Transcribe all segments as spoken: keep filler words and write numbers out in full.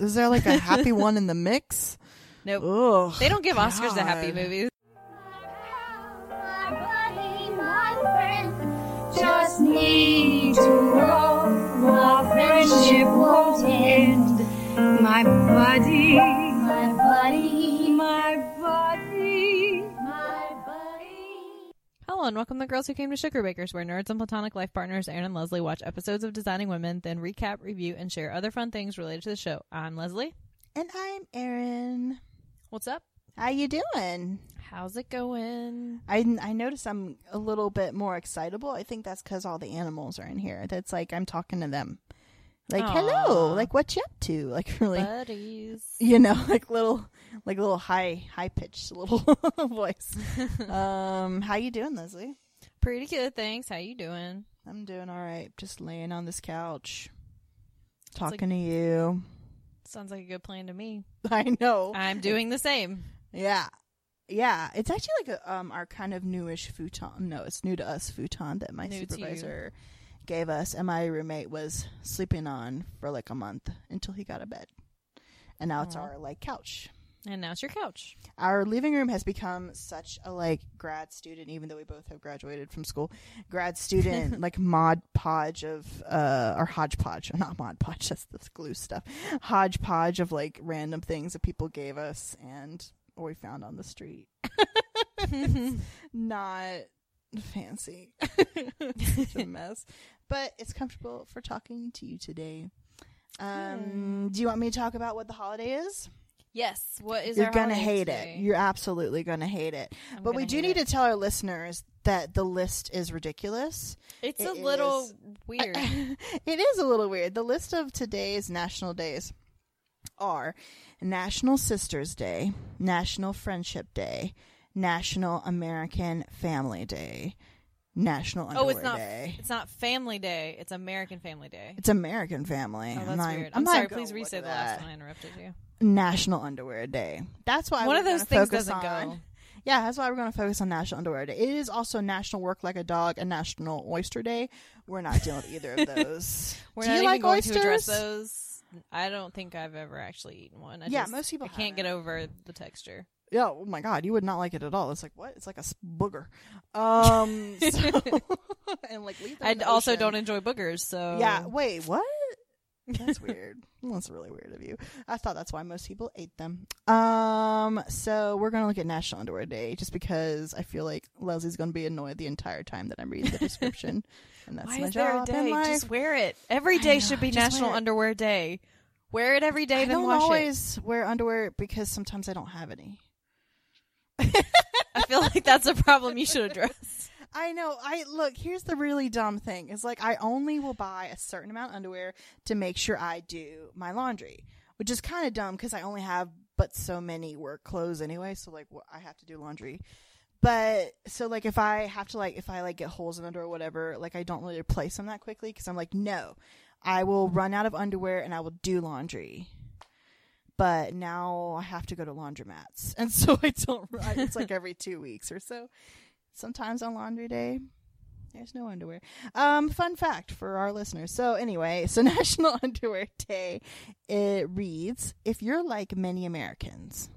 Oscars? Is there like a happy one in the mix? Nope. Ugh, they don't give God. Oscars to happy movies. Just need to grow. Our friendship won't end. My body, my body, my body, my body. Hello and welcome to Girls Who Came to Sugar Bakers, where nerds and platonic life partners Aaron and Leslie watch episodes of Designing Women, then recap, review, and share other fun things related to the show. I'm Leslie. And I'm Aaron. What's up? How you doing? How's it going? I, I noticed I'm a little bit more excitable. I think that's because all the animals are in here. That's like I'm talking to them. Like, aww. Hello. Like, what you up to? Like, really. Buddies. You know, like little, like little high, high pitched little voice. um, how you doing, Leslie? Pretty good, thanks. How you doing? I'm doing all right. Just laying on this couch, talking like, to you. Sounds like a good plan to me. I know. I'm doing the same. Yeah. Yeah, it's actually like a, um, our kind of newish futon. No, it's new to us futon that my new supervisor gave us. And my roommate was sleeping on for like a month until he got a bed. And now Aww. It's our like couch. And now it's your couch. Our living room has become such a like grad student, even though we both have graduated from school, grad student, like mod podge of, uh, or hodgepodge, not mod podge, that's this glue stuff, hodgepodge of like random things that people gave us and or we found on the street. It's not fancy. It's a mess. But it's comfortable for talking to you today. Um, mm. Do you want me to talk about what the holiday is? Yes. What is You're going to hate today? It. You're absolutely going to hate it. I'm but we do need it. to tell our listeners that the list is ridiculous. It's it a little is, weird. It is a little weird. The list of today's national days are National Sisters Day, National Friendship Day, National American Family Day, National Underwear oh, it's not, Day. It's not Family Day. It's American Family Day. It's American Family. Oh, that's I'm not, weird. I'm, I'm sorry. Please re-say the last one. I interrupted you. National Underwear Day. That's why one of those things doesn't on. go. Yeah, that's why we're going to focus on National Underwear Day. It is also National Work Like a Dog and National Oyster Day. We're not dealing with either of those. We're Do not you even like going oysters? To address those. I don't think I've ever actually eaten one. I yeah, just, most people I can't haven't. get over the texture. Yeah, oh my God, you would not like it at all. It's like what? It's like a booger. Um, so, and like I also ocean. don't enjoy boogers. So yeah, wait, what? That's weird. That's really weird of you. I thought that's why most people ate them. Um, so we're gonna look at National Underwear Day just because I feel like Leslie's gonna be annoyed the entire time that I'm reading the description. And that's why my is job there a day? Just wear it. Every day know, should be National Underwear Day. Wear it every day. I then don't wash always it. Wear underwear because sometimes I don't have any. I feel like that's a problem you should address. I know. I look, here's the really dumb thing. It's like I only will buy a certain amount of underwear to make sure I do my laundry, which is kind of dumb because I only have but so many work clothes anyway. So like wh- I have to do laundry. But so like if I have to like if I like get holes in underwear or whatever, like I don't really replace them that quickly because I'm like, no, I will run out of underwear and I will do laundry. But now I have to go to laundromats. And so I don't. I, it's like every two weeks or so. Sometimes on laundry day, there's no underwear. Um, fun fact for our listeners. So anyway, so National Underwear Day, it reads, if you're like many Americans,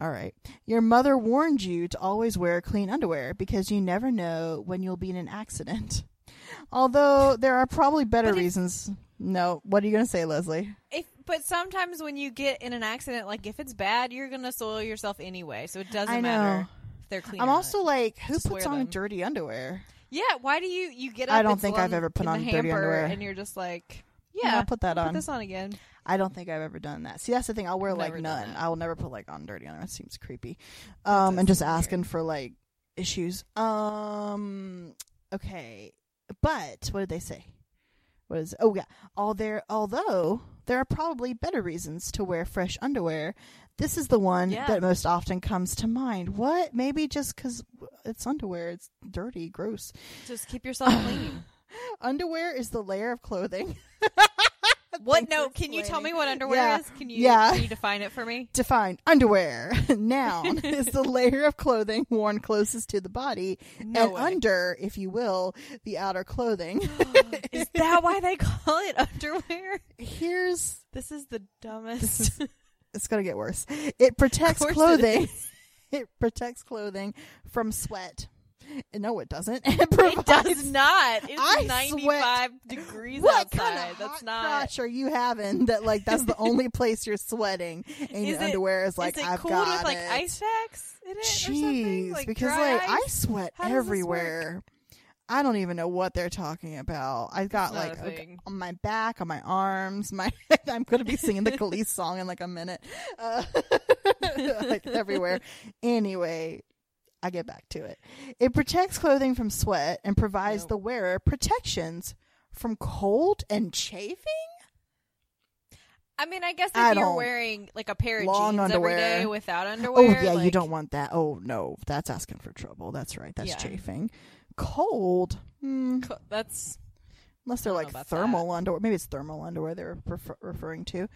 all right, your mother warned you to always wear clean underwear because you never know when you'll be in an accident. Although there are probably better if, reasons. No. What are you going to say, Leslie? If, but sometimes when you get in an accident, like if it's bad, you're going to soil yourself anyway. So it doesn't I matter. Know. I'm also it. like, who just puts on them. dirty underwear? Yeah, why do you you get? Up I don't think I've ever put on dirty underwear, and you're just like, yeah, I'll put that I'll on. Put this on again. I don't think I've ever done that. See, that's the thing. I'll wear I've like none. I will never put like on dirty underwear. It seems creepy, um, and just asking weird. for like issues. Um, okay, but what did they say? What is? Oh yeah, all there. Although there are probably better reasons to wear fresh underwear. This is the one yeah. that most often comes to mind. What? Maybe just because it's underwear. It's dirty, gross. Just keep yourself clean. Underwear is the layer of clothing What? No, can you tell me what underwear yeah. is? Can you, yeah. can you define it for me? Define. Underwear, noun, is the layer of clothing worn closest to the body no and way. Under, if you will, the outer clothing. Is that why they call it underwear? Here's... This is the dumbest. Is, it's going to get worse. It protects clothing. It, it protects clothing from sweat. No, it doesn't. It, it does not. It's I ninety-five sweat. Degrees what outside. Kind of that's hot not. What crotch are you having that, like, that's the only place you're sweating and your it, underwear is like, is I've cool got with, it. Is it cool with, like, ice packs in it Jeez, or something? Like, because, like, ice? I sweat How everywhere. I don't even know what they're talking about. I've got, like, a, on my back, on my arms, my I'm going to be singing the Khalees song in, like, a minute. Uh, like, everywhere. Anyway. I get back to it. It protects clothing from sweat and provides nope. the wearer protections from cold and chafing? I mean, I guess if I you're wearing like a pair of jeans underwear. Every day without underwear. Oh, yeah, like... you don't want that. Oh, no, that's asking for trouble. That's right. That's yeah. chafing. Cold. Mm. Co- that's... Unless they're like thermal that. Underwear. Maybe it's thermal underwear they're refer- referring to.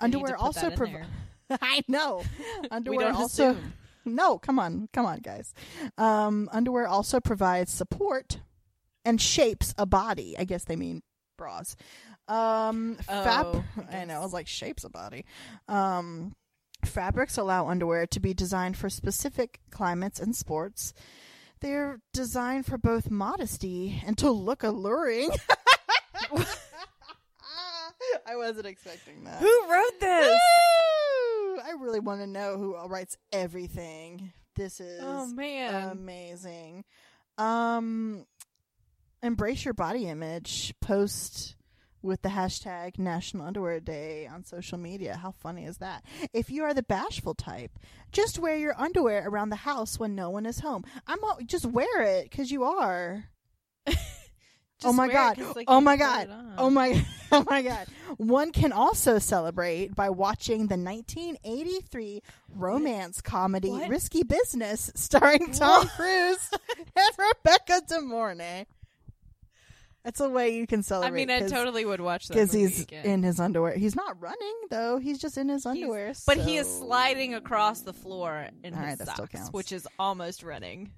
Underwear to also provides... I know. Underwear also... Assume. No, come on. Come on, guys. Um, underwear also provides support and shapes a body. I guess they mean bras. Um, oh, fab- I, I know. I was like, shapes a body. Um, fabrics allow underwear to be designed for specific climates and sports. They're designed for both modesty and to look alluring. I wasn't expecting that. Who wrote this? I really want to know who writes everything. This is oh, man. Amazing. Um, embrace your body image. Post with the hashtag National Underwear Day on social media. How funny is that? If you are the bashful type, just wear your underwear around the house when no one is home. I'm all, just wear it because you are. Oh my, it, like, oh my god! Oh my god! Oh my! Oh my god! One can also celebrate by watching the nineteen eighty-three romance comedy what? "Risky Business," starring Tom what? Cruise and Rebecca De Mornay. That's a way you can celebrate. I mean, I totally would watch that because he's again. in his underwear. He's not running though; he's just in his underwear. He's, but so... he is sliding across the floor in All his right, socks, which is almost running.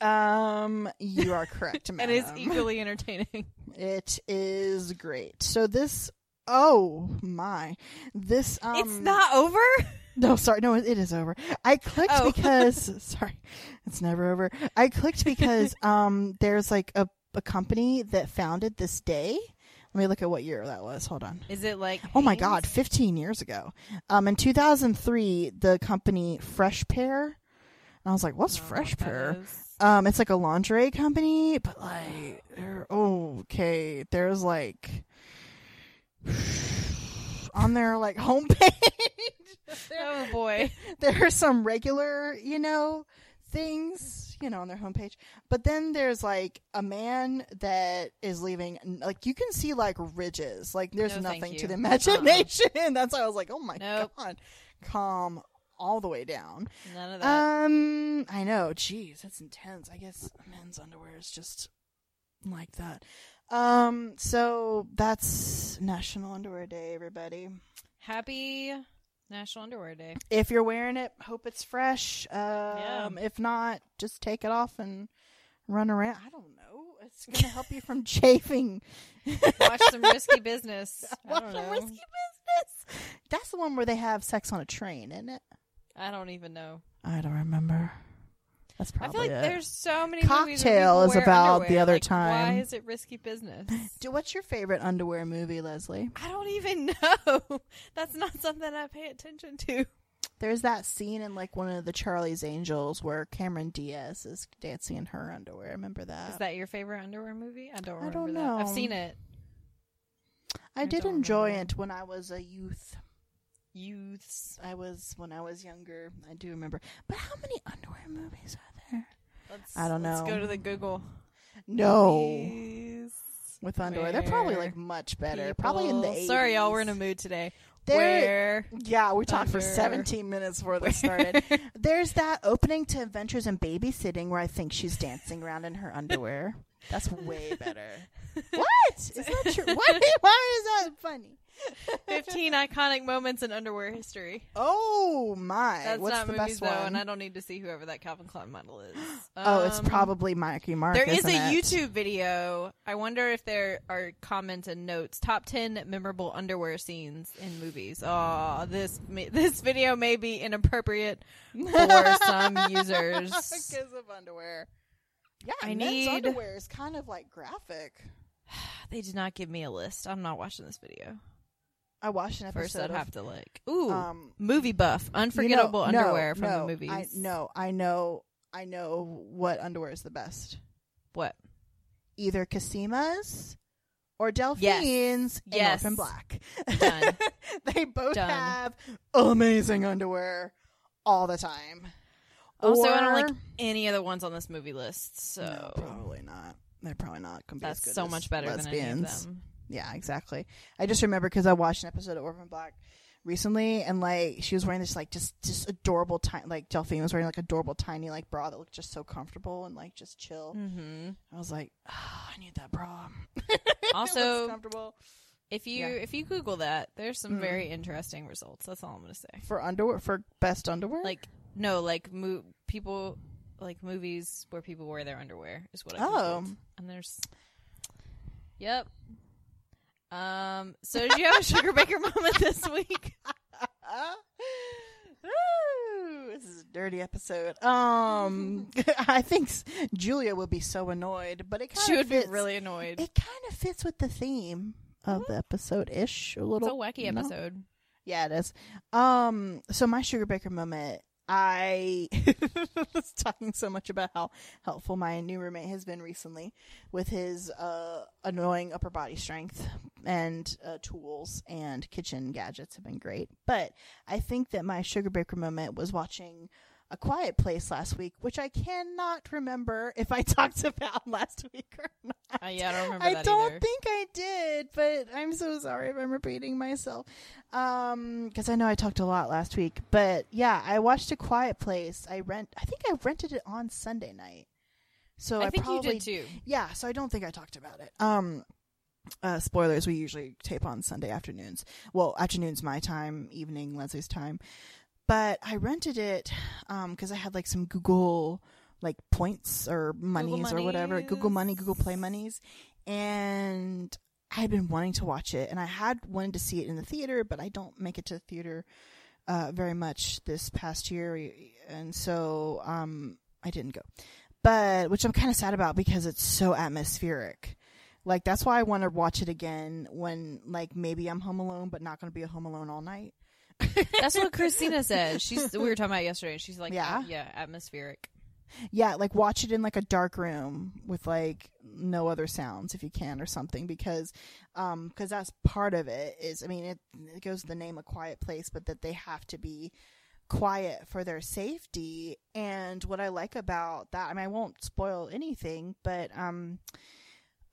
Um, you are correct, madam. It is equally entertaining. It is great. So this, oh my, this, um. It's not over? No, sorry. No, it is over. I clicked oh. because, sorry, it's never over. I clicked because, um, there's like a, a company that founded this day. Let me look at what year that was. Hold on. Is it like Oh Haynes? My God, fifteen years ago. Um, in two thousand three, the company Fresh Pair. And I was like, what's Fresh Pair? Um, it's like a lingerie company, but like, they're, okay, there's like, on their like homepage. Oh boy. There are some regular, you know, things, you know, on their homepage. But then there's like a man that is leaving, like you can see like ridges, like there's no, nothing to the imagination. Uh-huh. That's why I was like, oh my nope. God, calm all the way down. None of that. Um, I know. Jeez, that's intense. I guess men's underwear is just like that. Um, so that's National Underwear Day, everybody. Happy National Underwear Day. If you're wearing it, hope it's fresh. Um, yeah. If not, just take it off and run around. I don't know. It's going to help you from chafing. Watch some Risky Business. I don't Watch know. some Risky Business. That's the one where they have sex on a train, isn't it? I don't even know. I don't remember. That's probably I feel like it. There's so many Cocktail movies Cocktail is about underwear. The other like, time. Why is it Risky Business? Do, what's your favorite underwear movie, Leslie? I don't even know. That's not something I pay attention to. There's that scene in like one of the Charlie's Angels where Cameron Diaz is dancing in her underwear. Remember that? Is that your favorite underwear movie? I don't remember I don't know. That. I've seen it. I, I did enjoy remember. It when I was a youth. Youths. I was when I was younger. I do remember. But how many underwear movies are there? Let's, I don't know. Let's go to the Google. No. Movies with underwear. They're probably like much better. People. Probably in the eighties. Sorry, y'all. We're in a mood today. There, Where? Yeah, we talked Under. for seventeen minutes before this started. There's that opening to Adventures in Babysitting where I think she's dancing around in her underwear. That's way better. What? Is that true? Why, why is that funny? fifteen iconic moments in underwear history. Oh, my. That's What's not the movies, best one? Though, and I don't need to see whoever that Calvin Klein model is. Um, oh, it's probably Mikey Mark. There is a it? YouTube video. I wonder if there are comments and notes. Top ten memorable underwear scenes in movies. Oh, this this video may be inappropriate for some users. Because of underwear. Yeah, I men's need... underwear is kind of like graphic. They did not give me a list. I'm not watching this video. I watched an episode. First, I'd of, have to like. Ooh, um, movie buff, unforgettable you know, underwear no, from no, the movies. I, no, I know, I know what underwear is the best. What? Either Casima's or Delphine's. Yes. Yes. Orphan Black. Done. They both Done. have amazing underwear all the time. Also, or, I don't like any of the ones on this movie list. So no, probably not. They're probably not going to be That's as good so as much better lesbians. Than any of them. Yeah, exactly. I just remember because I watched an episode of Orphan Black recently, and like she was wearing this like just just adorable tiny like Delphine was wearing like adorable tiny like bra that looked just so comfortable and like just chill. Mm-hmm. I was like, oh, I need that bra. Also, comfortable. If you yeah. if you Google that, there's some mm. very interesting results. That's all I'm going to say for underwear for best underwear. Like no, like mo- people like movies where people wear their underwear is what I Googled. Oh, and there's yep. Um, so did you have a Sugar Baker moment this week? Ooh, this is a dirty episode. Um, I think Julia would be so annoyed, but it kind she of would fits, be really annoyed. It kind of fits with the theme of mm-hmm. the episode ish a little. It's a wacky episode. Know? Yeah, it is. Um, so my Sugar Baker moment, I was talking so much about how helpful my new roommate has been recently with his uh, annoying upper body strength and uh, tools and kitchen gadgets have been great. But I think that my Sugar Baker moment was watching A Quiet Place last week, which I cannot remember if I talked about last week or not. Uh, yeah, I don't remember I that don't either. think I did, but I'm so sorry if I'm repeating myself. Um, because I know I talked a lot last week. But yeah, I watched A Quiet Place. I rent. I think I rented it on Sunday night. So I, I think probably, you did too. Yeah, so I don't think I talked about it. Um, uh, spoilers, we usually tape on Sunday afternoons. Well, afternoon's my time, evening, Leslie's time. But I rented it because um, I had like some Google like points or monies, monies or whatever. Google money, Google Play monies. And I had been wanting to watch it. And I had wanted to see it in the theater, but I don't make it to the theater uh, very much this past year. And so um, I didn't go. But which I'm kind of sad about because it's so atmospheric. Like that's why I want to watch it again when like maybe I'm home alone, but not going to be a home alone all night. That's what Christina said. She's we were talking about yesterday. She's like, yeah, yeah, atmospheric. Yeah, like watch it in like a dark room with like no other sounds if you can or something, because um because that's part of it is I mean it, it goes to the name A Quiet Place, but that they have to be quiet for their safety. And what I like about that, I mean I won't spoil anything, but um.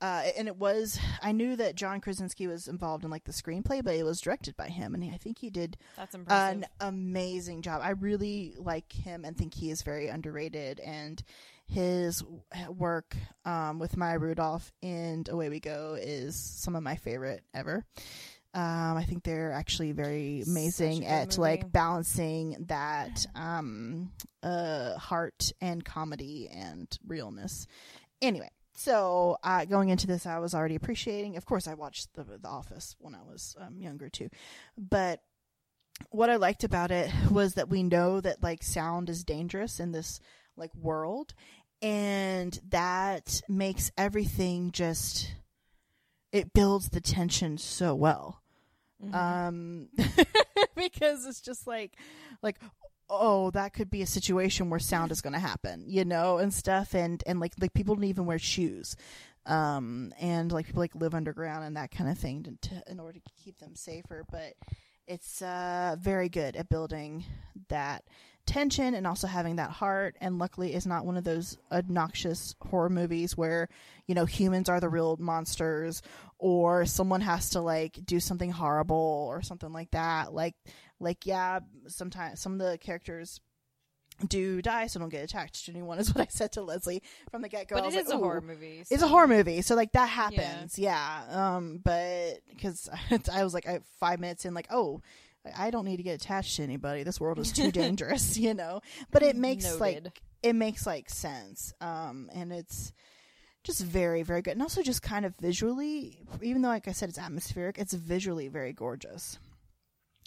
Uh, and it was, I knew that John Krasinski was involved in like the screenplay, but it was directed by him. And I think he did That's impressive. an amazing job. I really like him and think he is very underrated. And his work um, with Maya Rudolph and Away We Go is some of my favorite ever. Um, I think they're actually very amazing at movie. like balancing that um, uh, heart and comedy and realness. Anyway. So uh, going into this, I was already appreciating. Of course, I watched The, the Office when I was um, younger, too. But what I liked about it was that we know that, like, sound is dangerous in this, like, world. And that makes everything just – it builds the tension so well. Mm-hmm. Um, because it's just like like – oh, that could be a situation where sound is going to happen, you know, and stuff. And, and like, like people don't even wear shoes. Um, and like people like live underground and that kind of thing to, to, in order to keep them safer. But it's uh, very good at building that tension and also having that heart. And luckily it's not one of those obnoxious horror movies where, you know, humans are the real monsters or someone has to like do something horrible or something like that. Like, Like, yeah, sometimes some of the characters do die so don't get attached to anyone is what I said to Leslie from the get-go. But it is like, a horror movie. So. It's a horror movie. So, like, that happens. Yeah. yeah. Um, but because I was, like, I, five minutes in, like, oh, I don't need to get attached to anybody. This world is too dangerous, you know? But it makes, Noted. like, it makes, like, sense. Um, and it's just very, very good. And also just kind of visually, even though, like I said, it's atmospheric, it's visually very gorgeous.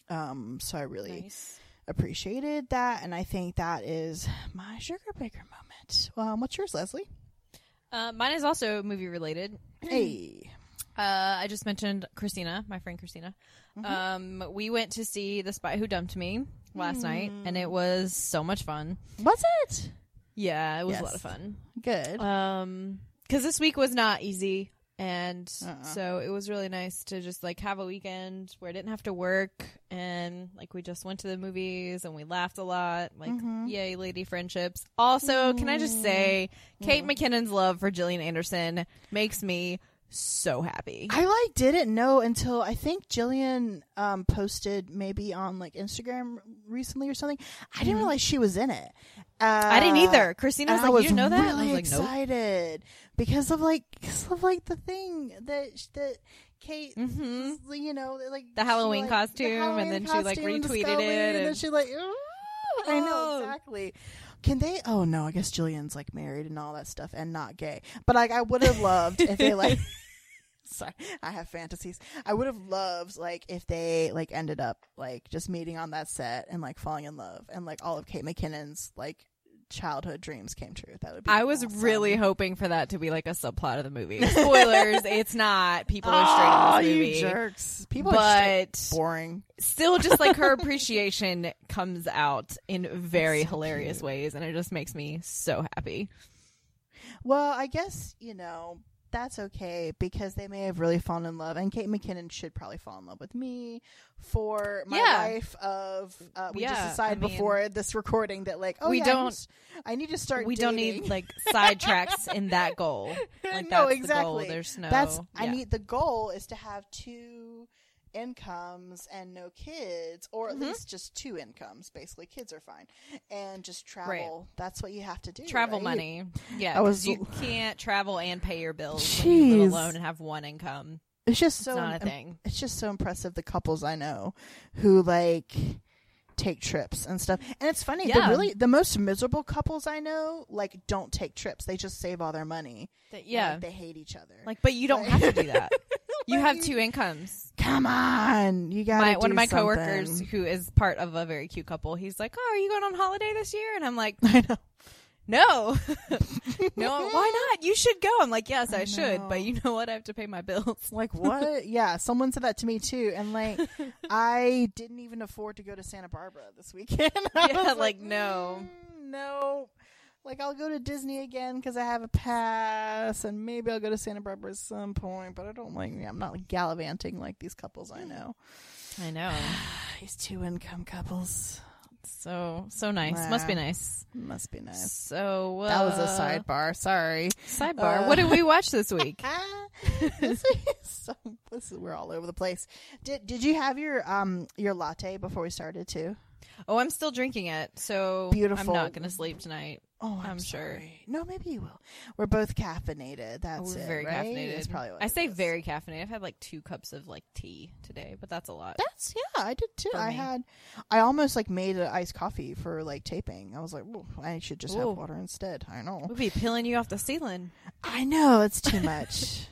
Um, so I really... Nice. Appreciated that, and I think that is my sugar baker moment. Um, what's yours, Leslie? Uh, mine is also movie related. Hey, uh, I just mentioned Christina, my friend Christina. Mm-hmm. Um, we went to see The Spy Who Dumped Me last mm. night, and it was so much fun. Was it? Yeah, it was yes. a lot of fun. Good. Um, because this week was not easy, and uh-uh. so it was really nice to just like have a weekend where I didn't have to work, and like we just went to the movies and we laughed a lot, like mm-hmm. yay lady friendships. Also, mm. can I just say mm. Kate McKinnon's love for Gillian Anderson makes me so happy. I like didn't know until I think Gillian um posted maybe on like Instagram recently or something. I didn't mm. realize she was in it. Uh, I didn't either. Christina was like, was "You didn't know that?" Really I was like, excited nope. because of like, because of like the thing that that Kate, mm-hmm. you know, like the Halloween she, like, costume, the Halloween and then costume, she like retweeted the it, and, and then she like, oh. I know exactly. Can they? Oh no, I guess Jillian's like married and all that stuff, and not gay. But like, I would have loved if they like. Sorry, I have fantasies. I would have loved like if they like ended up like just meeting on that set and like falling in love and like all of Kate McKinnon's like childhood dreams came true. That would be I was awesome. Really hoping for that to be like a subplot of the movie. Spoilers, it's not. People are straight in this movie. Oh, you jerks. People but are straight boring. Still just like her appreciation comes out in very so hilarious cute. ways, and it just makes me so happy. Well, I guess, you know, that's okay because they may have really fallen in love, and Kate McKinnon should probably fall in love with me for my yeah. life of uh we yeah, just decided I mean, before this recording that like oh we yeah, don't I, just, I need to start we dating. Don't need like sidetracks in that goal like no that's exactly the goal. There's no that's yeah. I need the goal is to have two incomes and no kids, or at mm-hmm. least just two incomes, basically kids are fine, and just travel right. that's what you have to do travel right? money yeah because you can't travel and pay your bills Jeez. When you live alone and have one income. It's just it's so not Im- a thing it's just so impressive the couples I know who like take trips and stuff, and it's funny yeah. the really the most miserable couples I know like don't take trips, they just save all their money the, yeah like, they hate each other like but you don't like- have to do that. You have two incomes. Come on. You got to do One of my something. coworkers who is part of a very cute couple, he's like, oh, are you going on holiday this year? And I'm like, I know. No. No, why not? You should go. I'm like, yes, I, I should. But you know what? I have to pay my bills. Like, what? Yeah, someone said that to me, too. And, like, I didn't even afford to go to Santa Barbara this weekend. Yeah, like, like, no. Mm, no. Like, I'll go to Disney again because I have a pass, and maybe I'll go to Santa Barbara at some point, but I don't like, I'm not like, gallivanting like these couples I know. I know. These two income couples. So, so nice. Nah. Must be nice. Must be nice. So, uh, that was a sidebar. Sorry. Sidebar. Uh, what did we watch this week? this is so, this is, we're all over the place. Did Did you have your um your latte before we started, too? Oh, I'm still drinking it, so Beautiful. I'm not going to sleep tonight. Oh, I'm, I'm sure. Sorry. No, maybe you will. We're both caffeinated. That's oh, we're it, very right? caffeinated. That's probably what I say is. Very caffeinated. I've had like two cups of like tea today, but that's a lot. That's yeah, I did too. I me. had, I almost like made an iced coffee for like taping. I was like, I should just Ooh. have water instead. I know. We'll be peeling you off the ceiling. I know, it's too much.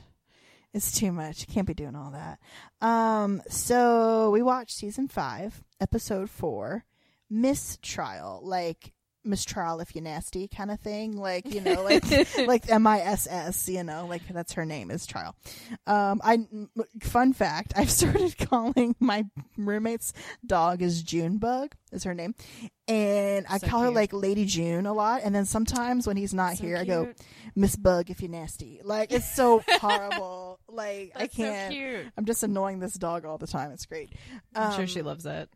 It's too much. Can't be doing all that. Um, so we watched season five, episode four, Mistrial, like mistrial if you nasty kind of thing. Like, you know, like like M I S S, you know, like that's her name is Trial. Um, I fun fact, I've started calling my roommate's dog is Junebug, is her name. And I so call cute. her like Lady June a lot, and then sometimes when he's not so here, cute. I go Miss Bug if you're nasty. Like it's so horrible. Like That's I can't. So cute. I'm just annoying this dog all the time. It's great. Um, I'm sure she loves that.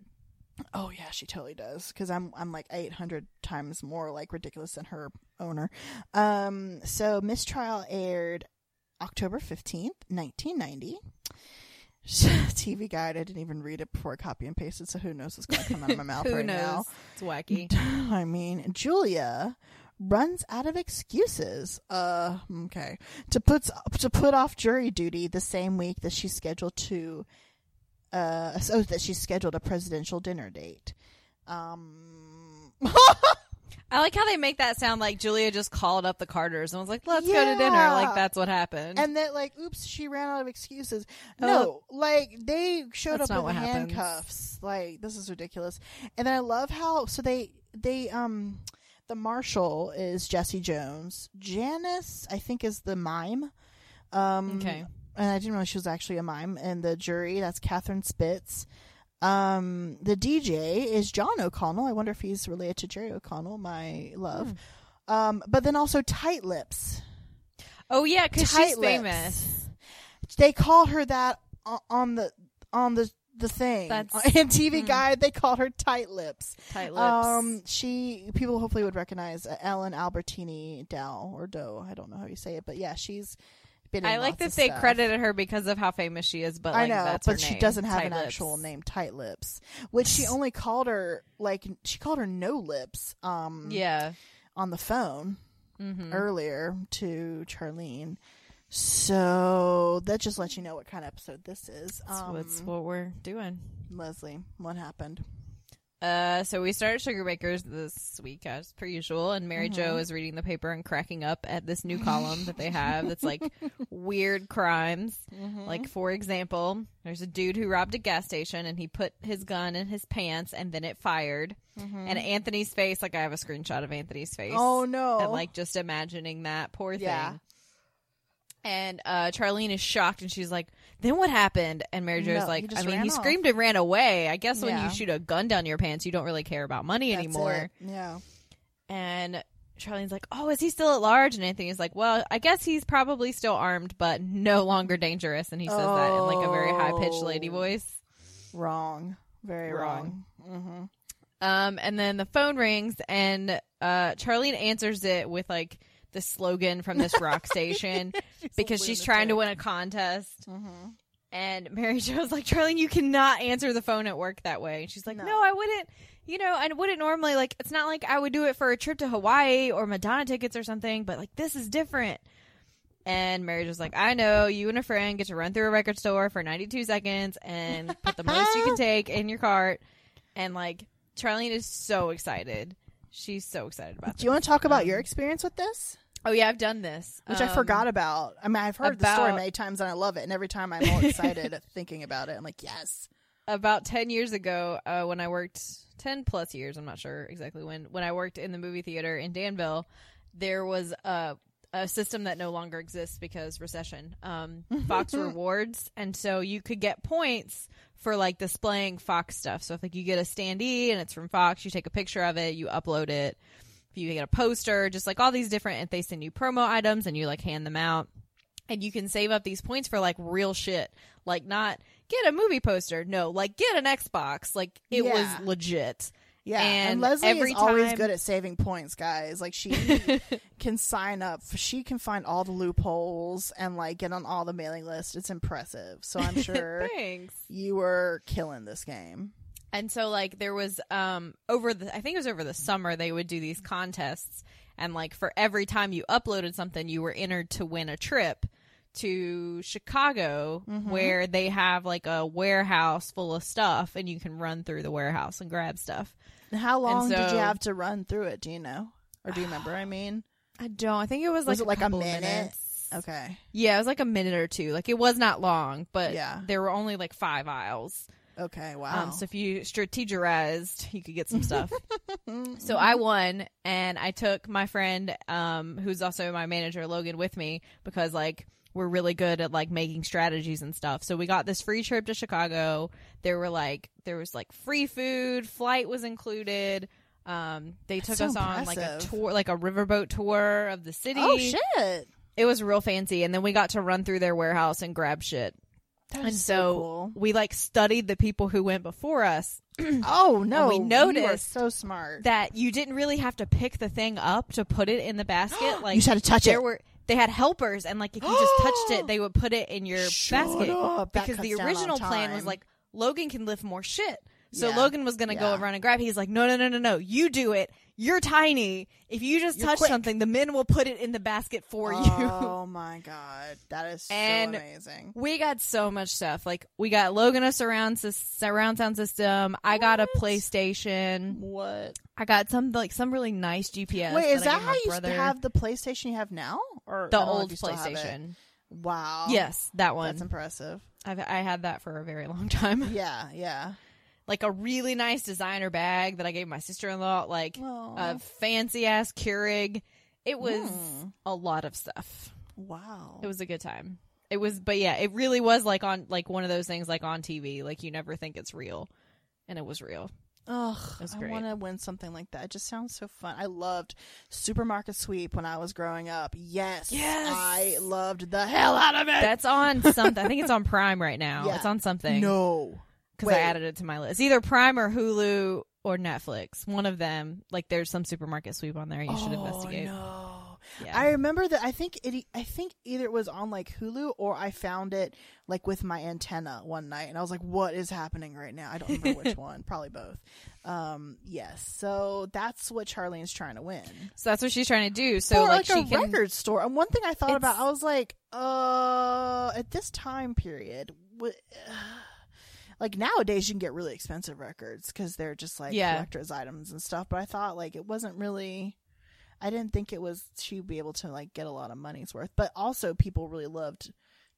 Oh yeah, she totally does. Because I'm I'm like eight hundred times more like ridiculous than her owner. Um, so Mistrial aired October fifteenth, nineteen ninety. T V guide. I didn't even read it before I copy and pasted, so who knows what's going to come out of my mouth who right knows? Now. It's wacky. I mean, Julia runs out of excuses. Uh, okay, to put to put off jury duty the same week that she's scheduled to, uh, so that she's scheduled a presidential dinner date. Um. I like how they make that sound like Julia just called up the Carters and was like, let's yeah. go to dinner. Like, that's what happened. And that, like, oops, she ran out of excuses. No, oh, like, they showed up with handcuffs. Happens. Like, this is ridiculous. And then I love how, so they, they, um, the marshal is Jesse Jones. Janice, I think, is the mime. Um, okay. And I didn't realize she was actually a mime. And the jury, that's Catherine Spitz. Um, the D J is John O'Connell. I wonder if he's related to Jerry O'Connell, my love. Mm. Um, but then also Tight Lips. Oh yeah, because she's Lips. Famous. They call her that on the on the the thing. That's in T V mm. Guide. They called her Tight Lips. Tight Lips. Um, she people hopefully would recognize uh, Ellen Albertini Dow or Doe. I don't know how you say it, but yeah, she's. I like that they stuff. credited her because of how famous she is, but like, I know, that's but her she name. doesn't have Tight an Lips. actual name, Tight Lips, which she only called her like she called her No Lips, um, yeah, on the phone mm-hmm. earlier to Charlene. So that just lets you know what kind of episode this is. Um, that's what we're doing, Leslie. What happened? Uh, so we started Sugar Bakers this week as per usual, and Mary mm-hmm. Jo is reading the paper and cracking up at this new column that they have that's like weird crimes. Mm-hmm. Like, for example, there's a dude who robbed a gas station and he put his gun in his pants and then it fired. Mm-hmm. And Anthony's face, like I have a screenshot of Anthony's face. Oh no. And like just imagining that poor yeah. thing. And uh, Charlene is shocked, and she's like, then what happened? And Mary Jo's no, like, I mean, he off. screamed and ran away. I guess yeah. when you shoot a gun down your pants, you don't really care about money That's anymore. It. Yeah. And Charlene's like, oh, is he still at large? And Anthony's like, well, I guess he's probably still armed, but no longer dangerous. And he says oh, that in, like, a very high-pitched lady voice. Wrong. Very wrong. wrong. Mm-hmm. Um, and then the phone rings, and uh, Charlene answers it with, like, the slogan from this rock station she's because she's trying to win a contest. Mm-hmm. And Mary Jo's like, Charlene, you cannot answer the phone at work that way. And she's like, no. no, I wouldn't. You know, I wouldn't normally. Like, it's not like I would do it for a trip to Hawaii or Madonna tickets or something. But, like, this is different. And Mary Jo's like, I know. You and a friend get to run through a record store for ninety-two seconds and put the most you can take in your cart. And, like, Charlene is so excited. She's so excited about this. Do you want to talk about um, your experience with this? Oh, yeah, I've done this. Which um, I forgot about. I mean, I've heard about, the story many times, and I love it. And every time I'm all excited thinking about it, I'm like, yes. About ten years ago, uh, when I worked, ten plus years, I'm not sure exactly when, when I worked in the movie theater in Danville, there was a, a system that no longer exists because recession, um, Fox Rewards. And so you could get points for, like, displaying Fox stuff. So if, like, you get a standee and it's from Fox, you take a picture of it, you upload it. You get a poster, just like all these different, and they send you promo items and you like hand them out, and you can save up these points for like real shit, like not get a movie poster, no, like get an Xbox, like it yeah. was legit. Yeah, and, and Leslie every is time... always good at saving points, guys. Like, she can sign up. She can find all the loopholes and, like, get on all the mailing lists. It's impressive. So I'm sure Thanks. you were killing this game. And so, like, there was, um, over the, I think it was over the summer, they would do these contests. And, like, for every time you uploaded something, you were entered to win a trip to Chicago, mm-hmm. where they have, like, a warehouse full of stuff. And you can run through the warehouse and grab stuff. And how long and so, did you have to run through it? Do you know? Or do you remember? I mean, I don't. I think it was, like, was it a, like a minute. Minutes. Okay. Yeah, it was, like, a minute or two. Like, it was not long, but yeah. there were only, like, five aisles. Okay, wow. Um, so if you strategized, you could get some stuff. So I won, and I took my friend, um, who's also my manager, Logan, with me, because, like, we're really good at, like, making strategies and stuff. So we got this free trip to Chicago. There were, like, there was, like, free food. Flight was included. Um, they That's took so us impressive. on, like, a tour, like a riverboat tour of the city. Oh, shit. It was real fancy. And then we got to run through their warehouse and grab shit. That and so, so cool. we like studied the people who went before us. Oh no! We noticed you are so smart that you didn't really have to pick the thing up to put it in the basket. Like, you just had to touch there it. There were They had helpers, and like if you just touched it, they would put it in your Shut basket up. Because the original plan was like Logan can lift more shit, so yeah. Logan was gonna yeah. go around and grab. He's like, no, no, no, no, no, you do it. You're tiny. If you just You're touch quick. something, the men will put it in the basket for oh, you. Oh my god, that is so and amazing. We got so much stuff. Like we got Logan a surround sy- surround sound system. What? I got a PlayStation. What? I got some like some really nice G P S. Wait, is that, that how you brother. have the PlayStation you have now, or the old PlayStation? Wow. Yes, that one. That's impressive. I've I had that for a very long time. Yeah, yeah. Like a really nice designer bag that I gave my sister-in-law, like Aww. a fancy-ass Keurig. It was mm. a lot of stuff. Wow. It was a good time. It was, but yeah, it really was like on, like one of those things like on T V, like you never think it's real. And it was real. Ugh, I want to win something like that. It just sounds so fun. I loved Supermarket Sweep when I was growing up. Yes, yes, I loved the hell out of it. That's on something. I think it's on Prime right now. Yeah. It's on something. No, because I added it to my list. It's either Prime or Hulu or Netflix. One of them. Like there's some Supermarket Sweep on there. You oh, should investigate. No. Yeah. I remember that. I think it. I think either it was on like Hulu or I found it like with my antenna one night, and I was like, "What is happening right now?" I don't remember which one. Probably both. Um, yes. So that's what Charlene's trying to win. So that's what she's trying to do. So or, like, like she a can... record store. And one thing I thought it's... about, I was like, "Uh, at this time period." What... Like nowadays, you can get really expensive records because they're just like yeah. collector's items and stuff. But I thought like it wasn't really. I didn't think it was she'd be able to like get a lot of money's worth, but also people really loved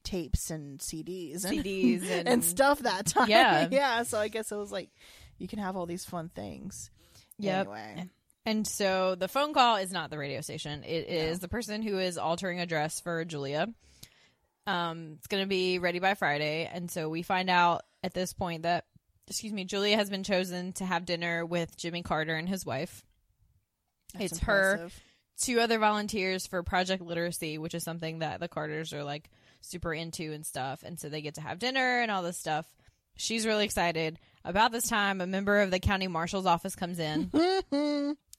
tapes and C Ds and C Ds and, and stuff that time. Yeah, yeah. So I guess it was like you can have all these fun things. Yeah. Anyway. And so the phone call is not the radio station. It is no. the person who is altering a dress for Julia. Um, it's going to be ready by Friday, and so we find out at this point that excuse me, Julia has been chosen to have dinner with Jimmy Carter and his wife. That's it's impressive. Her, two other volunteers for Project Literacy, which is something that the Carters are like super into and stuff. And so they get to have dinner and all this stuff. She's really excited. About this time, a member of the county marshal's office comes in,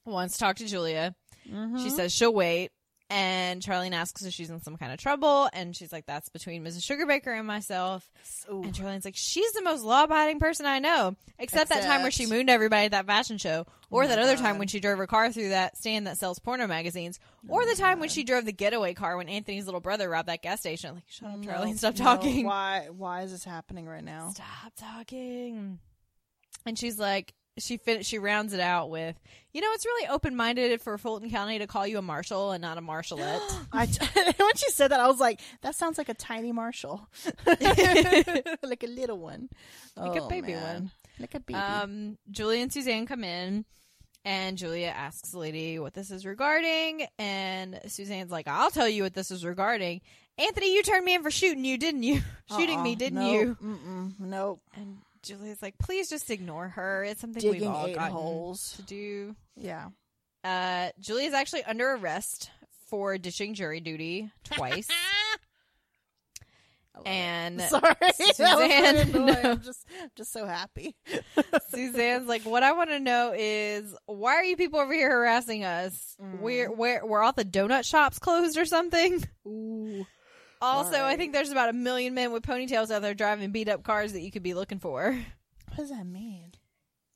wants to talk to Julia. Mm-hmm. She says she'll wait. And Charlene asks if she's in some kind of trouble. And she's like, that's between Missus Sugarbaker and myself. Ooh. And Charlene's like, she's the most law-abiding person I know. Except, Except that time where she mooned everybody at that fashion show. Or oh that other God. time when she drove her car through that stand that sells porno magazines. Oh or the time God. when she drove the getaway car when Anthony's little brother robbed that gas station. I'm like, shut up, Charlene. No, stop no. talking. Why, why is this happening right now? Stop talking. And she's like. She fin- she rounds it out with, you know, it's really open-minded for Fulton County to call you a marshal and not a marshalette. I t- when she said that, I was like, that sounds like a tiny marshal. Like a little one. Like oh, a baby man. one. Like a baby. Um, Julia and Suzanne come in, and Julia asks the lady what this is regarding, and Suzanne's like, I'll tell you what this is regarding. Anthony, you turned me in for shooting you, didn't you? Shooting uh-uh, me, didn't nope, you? Mm-mm, nope. And Julia's like, please just ignore her. It's something Digging we've all got holes to do. Yeah. Uh, Julia's actually under arrest for ditching jury duty twice. And it. sorry, Suzanne, no. I'm just, I'm just so happy. Suzanne's like, what I want to know is why are you people over here harassing us? Mm. We're where were all the donut shops closed or something? Ooh. Also, right. I think there's about a million men with ponytails out there driving beat-up cars that you could be looking for. What does that mean?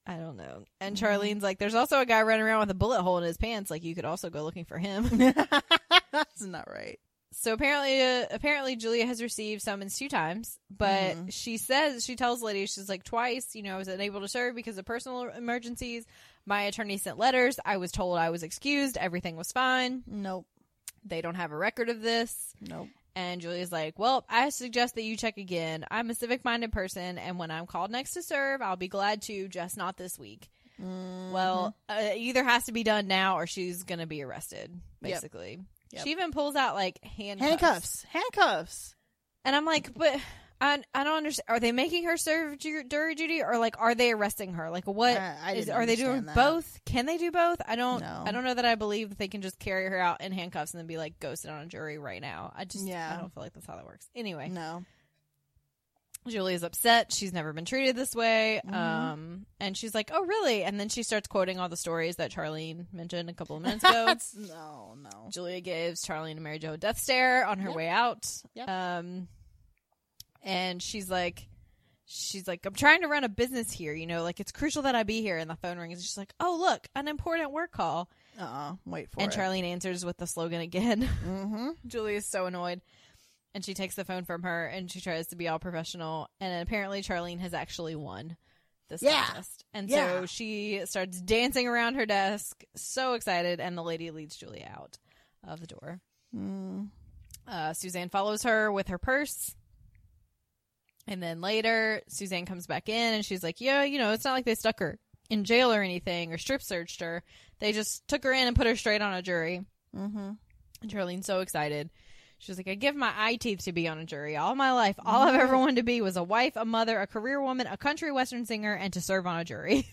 I don't know. And Charlene's like, there's also a guy running around with a bullet hole in his pants. Like, you could also go looking for him. That's not right. So apparently, uh, apparently Julia has received summons two times. But mm. she says, she tells ladies, she's like, twice, you know, I was unable to serve because of personal emergencies. My attorney sent letters. I was told I was excused. Everything was fine. Nope. They don't have a record of this. Nope. And Julia's like, well, I suggest that you check again. I'm a civic-minded person, and when I'm called next to serve, I'll be glad to, just not this week. Mm-hmm. Well, uh, it either has to be done now or she's going to be arrested, basically. Yep. Yep. She even pulls out, like, handcuffs. Handcuffs. Handcuffs. And I'm like, but I, I don't understand. Are they making her serve ju- jury duty, or, like, are they arresting her? Like, what? I, I is, are they doing that. both? Can they do both? I don't no. I don't know that I believe that they can just carry her out in handcuffs and then be like, go sit on a jury right now. I just yeah. I don't feel like that's how that works. Anyway. No. Julia's upset. She's never been treated this way. Mm-hmm. Um, And she's like, oh, really? And then she starts quoting all the stories that Charlene mentioned a couple of minutes ago. no, no. Julia gives Charlene and Mary Jo a death stare on her yep. way out. Yep. Um, and she's like, she's like, I'm trying to run a business here. You know, like, it's crucial that I be here. And the phone rings. And she's like, oh, look, an important work call. Uh-uh. Wait for and it. And Charlene answers with the slogan again. Mm-hmm. Julia's so annoyed. And she takes the phone from her and she tries to be all professional. And apparently Charlene has actually won this yeah. contest. And yeah. so she starts dancing around her desk, so excited. And the lady leads Julia out of the door. Mm. Uh, Suzanne follows her with her purse. And then later, Suzanne comes back in and she's like, yeah, you know, it's not like they stuck her in jail or anything or strip searched her. They just took her in and put her straight on a jury. Mm-hmm. And Charlene's so excited. She's like, I give my eye teeth to be on a jury. All my life, all I've ever wanted to be was a wife, a mother, a career woman, a country western singer, and to serve on a jury.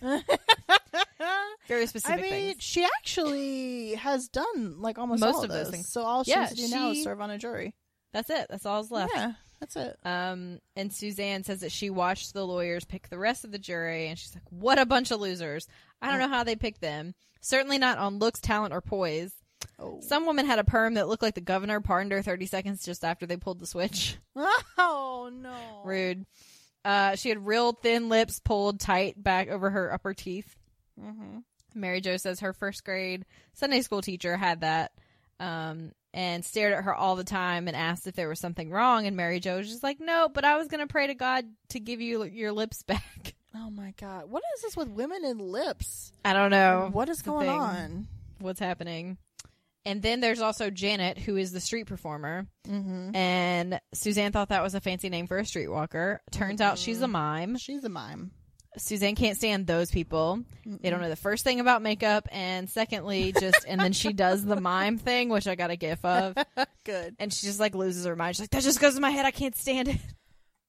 Very specific I mean, things. She actually has done, like, almost Most all of those those things. So all she yeah, has to do she, now is serve on a jury. That's it. That's all that's left. Yeah, that's it. Um, and Suzanne says that she watched the lawyers pick the rest of the jury, and she's like, what a bunch of losers. I don't know how they picked them. Certainly not on looks, talent, or poise. Oh. Some woman had a perm that looked like the governor pardoned her thirty seconds just after they pulled the switch. Oh, no. Rude. Uh, she had real thin lips pulled tight back over her upper teeth. Mm-hmm. Mary Jo says her first grade Sunday school teacher had that um, and stared at her all the time and asked if there was something wrong. And Mary Jo was just like, no, but I was going to pray to God to give you your lips back. Oh, my God. What is this with women and lips? I don't know. What is going on? What's happening? And then there's also Janet, who is the street performer. Mm-hmm. And Suzanne thought that was a fancy name for a streetwalker. Turns mm-hmm. out she's a mime. She's a mime. Suzanne can't stand those people. Mm-mm. They don't know the first thing about makeup. And secondly, just, and then she does the mime thing, which I got a gif of. Good. And she just, like, loses her mind. She's like, that just goes in my head. I can't stand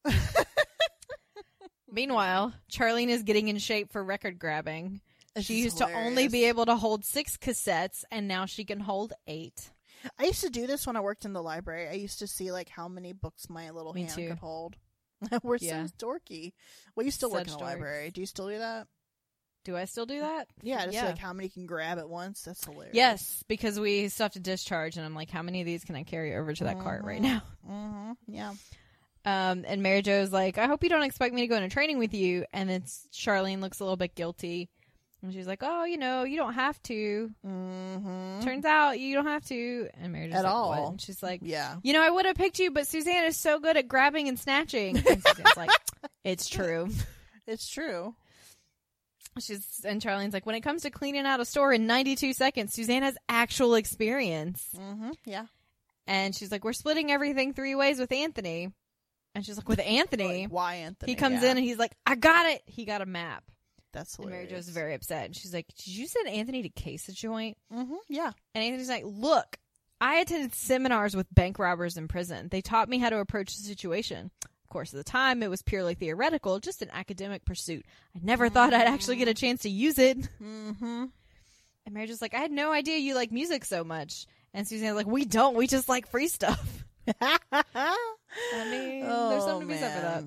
it. Meanwhile, Charlene is getting in shape for record grabbing. This she used hilarious. to only be able to hold six cassettes, and now she can hold eight. I used to do this when I worked in the library. I used to see, like, how many books my little Me hand too. could hold. We're yeah. so dorky. Well, you still Such work in the dorks. library. Do you still do that? Do I still do that? Yeah, just yeah. like how many can grab at once. That's hilarious. Yes, because we still have to discharge, and I'm like, how many of these can I carry over to that mm-hmm. cart right now? Mm-hmm. Yeah. Um, and Mary Jo's like, I hope you don't expect me to go into training with you. And then Charlene looks a little bit guilty. And she's like, oh, you know, you don't have to. Mm-hmm. Turns out you don't have to. And Mary just at like, all. What? And she's like, yeah. you know, I would have picked you, but Suzanne is so good at grabbing and snatching. And Suzanne's like, it's true. It's true. She's And Charlene's like, when it comes to cleaning out a store in ninety-two seconds, Suzanne has actual experience. Mm-hmm. Yeah. And she's like, we're splitting everything three ways with Anthony. And she's like, with Anthony? Like, why Anthony? He comes yeah. in and he's like, I got it. He got a map. That's hilarious. And Mary Jo's very upset. And she's like, did you send Anthony to case a joint? Mm-hmm. Yeah. And Anthony's like, look, I attended seminars with bank robbers in prison. They taught me how to approach the situation. Of course, at the time, it was purely theoretical, just an academic pursuit. I never mm-hmm. thought I'd actually get a chance to use it. Mm-hmm. And Mary Jo's like, I had no idea you like music so much. And Suzanne's like, we don't. We just like free stuff. I mean, oh, there's something to be said for that.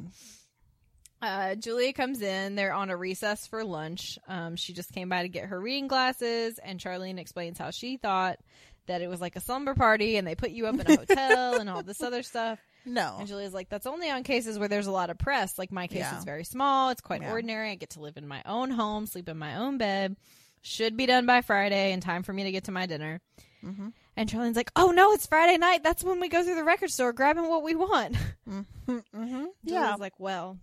Uh, Julia comes in. They're on a recess for lunch. Um, she just came by to get her reading glasses, and Charlene explains how she thought that it was like a slumber party and they put you up in a hotel and all this other stuff. No. And Julia's like, that's only on cases where there's a lot of press. Like, my case yeah. is very small. It's quite yeah. ordinary. I get to live in my own home, sleep in my own bed. Should be done by Friday in time for me to get to my dinner. Mm-hmm. And Charlene's like, oh, no, it's Friday night. That's when we go through the record store grabbing what we want. Mm-hmm. Mm-hmm. Julia's yeah. like, well...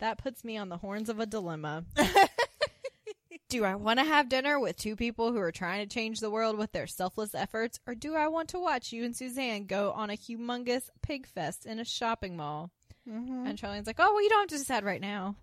that puts me on the horns of a dilemma. Do I want to have dinner with two people who are trying to change the world with their selfless efforts? Or do I want to watch you and Suzanne go on a humongous pig fest in a shopping mall? Mm-hmm. And Charlene's like, oh, well, you don't have to decide right now.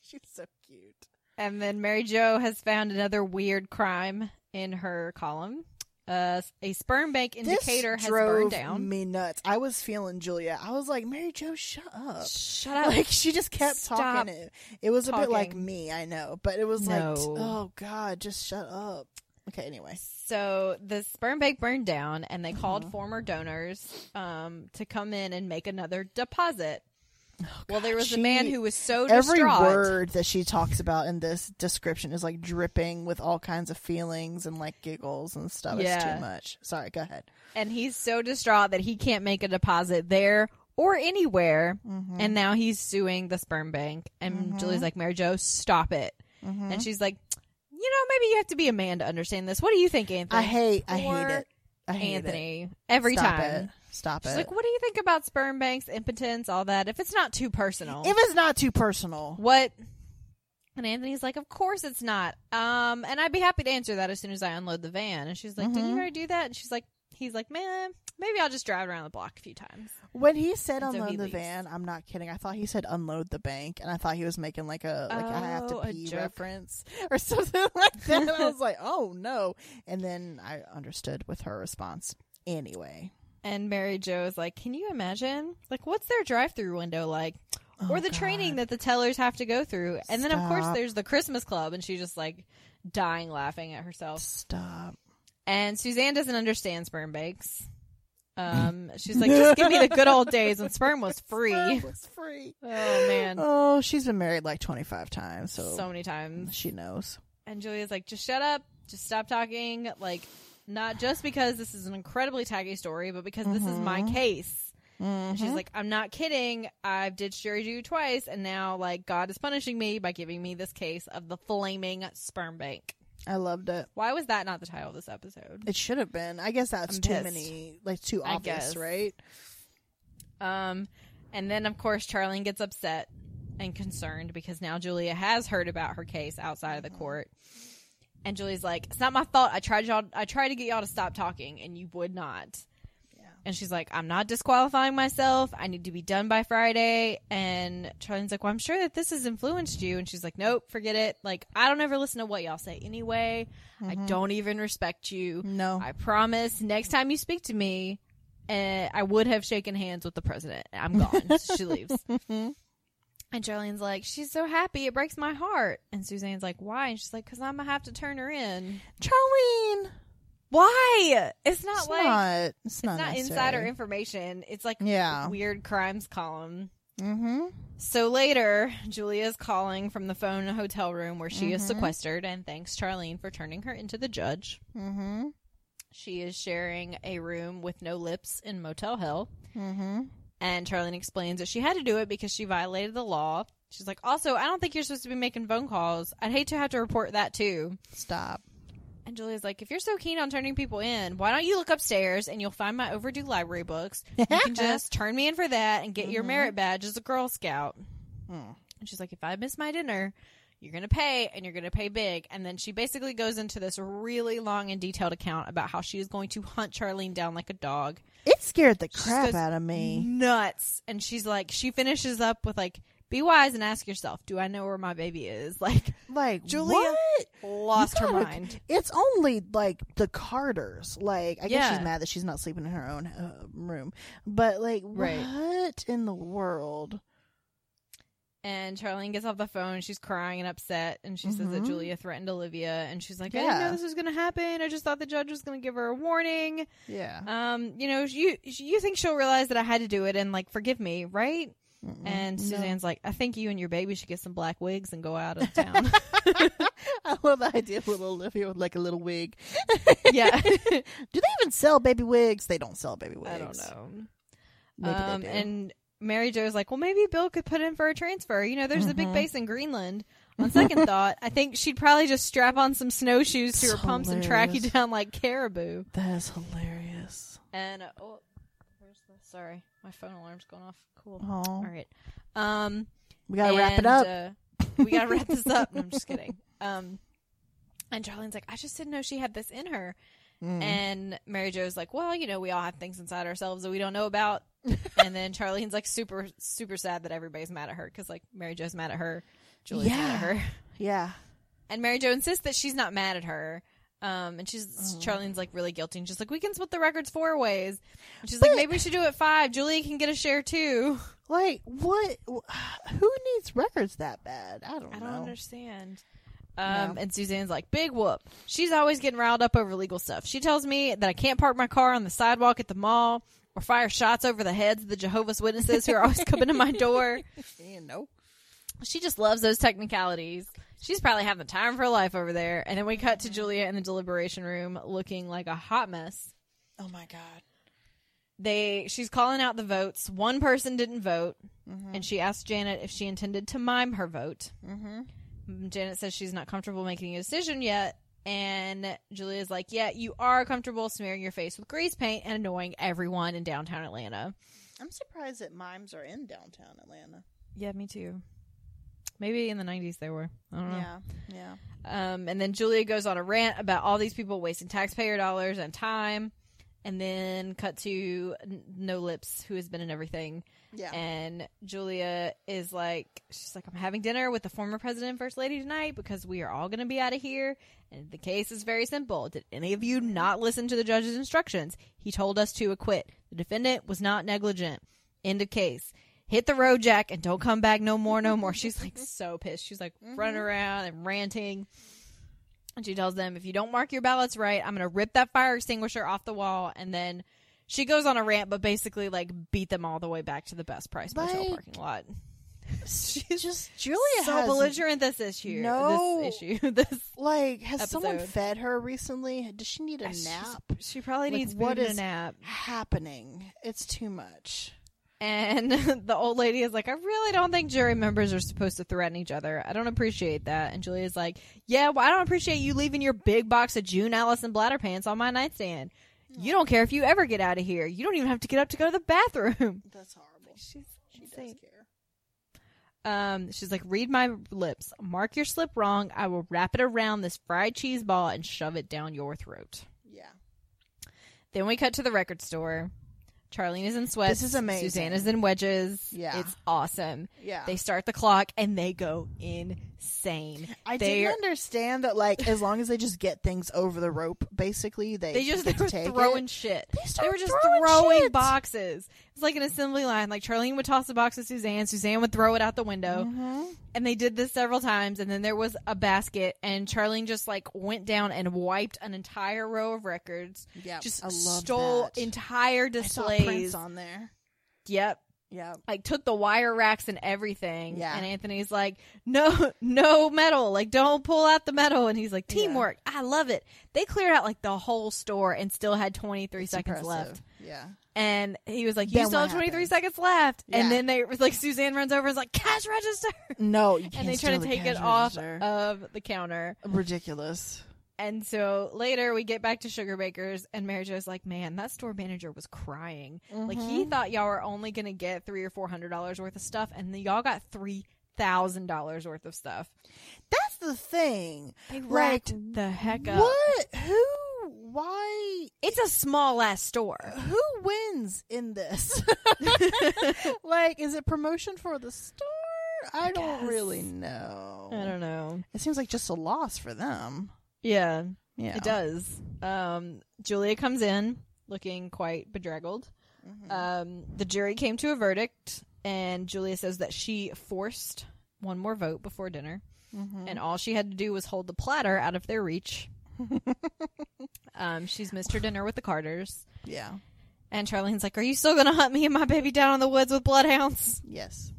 She's so cute. And then Mary Jo has found another weird crime in her column. Uh, a sperm bank indicator has burned down. This drove me nuts. I was feeling Julia. I was like, Mary Jo, shut up. Shut up. Like, she just kept Stop talking. It, it was talking. a bit like me, I know. But it was no. like, oh, God, just shut up. Okay, anyway. So the sperm bank burned down, and they called mm-hmm. former donors um, to come in and make another deposit. Oh, well, there was she, a man who was so distraught. Every word that she talks about in this description is like dripping with all kinds of feelings and like giggles and stuff. Yeah. It's too much. Sorry, go ahead. And he's so distraught that he can't make a deposit there or anywhere. Mm-hmm. And now he's suing the sperm bank. And mm-hmm. Julie's like, Mary Jo, stop it. Mm-hmm. And she's like, you know, maybe you have to be a man to understand this. What do you think, Anthony? I hate, I hate it. I hate Anthony. It. Every stop time. It. Stop She's it. Like, what do you think about sperm banks, impotence, all that? If it's not too personal. If it's not too personal. What? And Anthony's like, of course it's not. Um, and I'd be happy to answer that as soon as I unload the van. And she's like, mm-hmm. didn't you already do that? And she's like, he's like, man, maybe I'll just drive around the block a few times. When he said and unload so he the leaves. Van, I'm not kidding. I thought he said unload the bank. And I thought he was making like a, like oh, I have to pee reference or something like that. And I was like, oh no. And then I understood with her response anyway. And Mary Jo is like, can you imagine? Like, what's their drive-through window like? Oh, or the God. Training that the tellers have to go through. And Stop. Then, of course, there's the Christmas Club. And she's just, like, dying laughing at herself. Stop. And Suzanne doesn't understand sperm banks. Um, she's like, just give me the good old days when sperm was free. Sperm was free. Oh, man. Oh, she's been married, like, twenty-five times. So, so many times. She knows. And Julia's like, just shut up. Just stop talking. Like... Not just because this is an incredibly taggy story, but because mm-hmm. this is my case. Mm-hmm. And she's like, I'm not kidding. I've ditched Jerry Jew twice, and now, like, God is punishing me by giving me this case of the flaming sperm bank. I loved it. Why was that not the title of this episode? It should have been. I guess that's I'm too pissed. Many, like, too obvious, right? Um, and then, of course, Charlene gets upset and concerned because now Julia has heard about her case outside mm-hmm. of the court. And Julie's like, it's not my fault. I tried y'all. I tried to get y'all to stop talking, and you would not. Yeah. And she's like, I'm not disqualifying myself. I need to be done by Friday. And Charlene's like, well, I'm sure that this has influenced you. And she's like, nope, forget it. Like, I don't ever listen to what y'all say anyway. Mm-hmm. I don't even respect you. No. I promise next time you speak to me, uh, I would have shaken hands with the president. I'm gone. So she leaves. And Charlene's like, she's so happy. It breaks my heart. And Suzanne's like, why? And she's like, because I'm going to have to turn her in. Charlene. Why? It's not it's like. Not, it's, it's not, not insider information. It's like yeah. weird crimes column. Mm-hmm. So later, Julia's calling from the phone hotel room where she mm-hmm. is sequestered and thanks Charlene for turning her into the judge. Mm-hmm. She is sharing a room with no lips in Motel Hell. Mm-hmm. And Charlene explains that she had to do it because she violated the law. She's like, also, I don't think you're supposed to be making phone calls. I'd hate to have to report that, too. Stop. And Julia's like, if you're so keen on turning people in, why don't you look upstairs and you'll find my overdue library books. You can just turn me in for that and get mm-hmm. your merit badge as a Girl Scout. Mm. And she's like, if I miss my dinner, you're going to pay and you're going to pay big. And then she basically goes into this really long and detailed account about how she is going to hunt Charlene down like a dog. It scared the crap out of me. Nuts. And she's like, she finishes up with like, be wise and ask yourself, do I know where my baby is? Like, like Julia what? Lost gotta, her mind. It's only like the Carters. Like, I yeah. guess she's mad that she's not sleeping in her own uh, room. But like, right. what in the world? And Charlene gets off the phone. She's crying and upset. And she mm-hmm. says that Julia threatened Olivia. And she's like, I yeah. didn't know this was going to happen. I just thought the judge was going to give her a warning. Yeah. Um. You know, you you think she'll realize that I had to do it and, like, forgive me, right? Mm-mm. And Suzanne's no. like, I think you and your baby should get some black wigs and go out of town. I love the idea of little Olivia with, like, a little wig. yeah. Do they even sell baby wigs? They don't sell baby wigs. I don't know. Maybe um, they do. And... Mary Jo's like, well, maybe Bill could put in for a transfer. You know, there's mm-hmm. a big base in Greenland. On second thought, I think she'd probably just strap on some snowshoes That's to her pumps hilarious. And track you down like caribou. That is hilarious. And, uh, oh, where's the, sorry, my phone alarm's going off. Cool. Aww. All right. Um, we got to wrap it up. Uh, we got to wrap this up. No, I'm just kidding. Um, and Charlene's like, I just didn't know she had this in her. Mm. And Mary Jo's like, well, you know, we all have things inside ourselves that we don't know about. And then Charlene's like super, super sad that everybody's mad at her because like Mary Jo's mad at her. Julie's yeah. mad at her. Yeah. And Mary Jo insists that she's not mad at her. Um, and she's oh. Charlene's like really guilty. And she's like, we can split the records four ways. And she's but, like, maybe we should do it five. Julia can get a share too. Like what? Who needs records that bad? I don't I know. I don't understand. Um, no. And Suzanne's like, big whoop. She's always getting riled up over legal stuff. She tells me that I can't park my car on the sidewalk at the mall. or fire shots over the heads of the Jehovah's Witnesses who are always coming to my door. Yeah, no. She just loves those technicalities. She's probably having the time of her life over there. And then we cut to Julia in the deliberation room looking like a hot mess. Oh, my God. They, she's calling out the votes. One person didn't vote. Mm-hmm. And she asked Janet if she intended to mime her vote. Mm-hmm. Janet says she's not comfortable making a decision yet. And Julia's like, yeah, you are comfortable smearing your face with grease paint and annoying everyone in downtown Atlanta. I'm surprised that mimes are in downtown Atlanta. Yeah, me too. Maybe in the nineties they were. I don't know. Yeah, yeah. Um, and then Julia goes on a rant about all these people wasting taxpayer dollars and time. And then cut to No Lips, who has been in everything. Yeah. And Julia is like, she's like, I'm having dinner with the former president and first lady tonight because we are all going to be out of here. And the case is very simple. Did any of you not listen to the judge's instructions? He told us to acquit. The defendant was not negligent. End of case. Hit the road, Jack, and don't come back no more, no more. She's like so pissed. She's like mm-hmm. running around and ranting. And she tells them, if you don't mark your ballots right, I'm going to rip that fire extinguisher off the wall. And then she goes on a rant, but basically, like, beat them all the way back to the Best Price like, Motel parking lot. She's just, Julia so has belligerent this issue. No. This issue. This Like, has episode. Someone fed her recently? Does she need a She's, nap? She probably like, needs what is a nap. happening? It's too much. And the old lady is like, I really don't think jury members are supposed to threaten each other. I don't appreciate that. And Julia's like, yeah, well, I don't appreciate you leaving your big box of June Allison bladder pants on my nightstand. You don't care if you ever get out of here. You don't even have to get up to go to the bathroom. That's horrible. She's, she does saying, care. Um, she's like, read my lips. Mark your slip wrong. I will wrap it around this fried cheese ball and shove it down your throat. Yeah. Then we cut to the record store. Charlene is in sweats. This is amazing. Susanna's in wedges. Yeah. It's awesome. Yeah. They start the clock and they go insane. I they didn't are... understand that, like, as long as they just get things over the rope, basically, they, they just they were take throwing it. shit. They, they were just throwing, throwing boxes. It's like an assembly line. Like, Charlene would toss a box to Suzanne. Suzanne would throw it out the window. Mm-hmm. And they did this several times. And then there was a basket. And Charlene just, like, went down and wiped an entire row of records. Yep. Just I love stole that. entire displays. I saw prints on there. Yep. Yeah. Like, took the wire racks and everything. Yeah. And Anthony's like, no, no metal. Like, don't pull out the metal. And he's like, teamwork. Yeah. I love it. They cleared out, like, the whole store and still had twenty-three That's seconds impressive. left. Yeah. And he was like, you then still have twenty-three happened? seconds left. Yeah. And then they was like, Suzanne runs over and is like, cash register. No, you can't. And they try to the take it register. off of the counter. Ridiculous. And so later we get back to Sugar Baker's and Mary Jo's like, man, that store manager was crying. Mm-hmm. Like, he thought y'all were only going to get three or four hundred dollars worth of stuff. And then y'all got three thousand dollars worth of stuff. That's the thing. They racked like, the heck up. What? Who? Why? It's a small ass store. Who wins in this? Like, is it promotion for the store? I, I don't guess. really know. I don't know. It seems like just a loss for them. Yeah, yeah, it does. Um, Julia comes in looking quite bedraggled. Mm-hmm. Um, the jury came to a verdict, and Julia says that she forced one more vote before dinner, mm-hmm. and all she had to do was hold the platter out of their reach. um, she's missed her dinner with the Carters. Yeah. And Charlene's like, are you still going to hunt me and my baby down in the woods with bloodhounds? Yes.